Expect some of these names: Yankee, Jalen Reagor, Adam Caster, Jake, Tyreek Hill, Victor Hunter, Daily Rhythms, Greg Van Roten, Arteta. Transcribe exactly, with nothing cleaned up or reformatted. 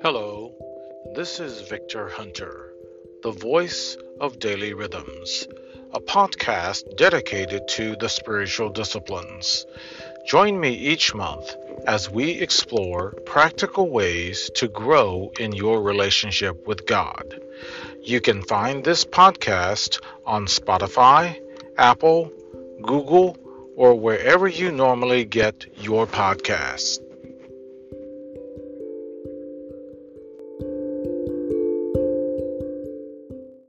Hello, this is Victor Hunter, the voice of Daily Rhythms, a podcast dedicated to the spiritual disciplines. Join me each month as we explore practical ways to grow in your relationship with God. You can find this podcast on Spotify, Apple, Google, or wherever you normally get your podcasts.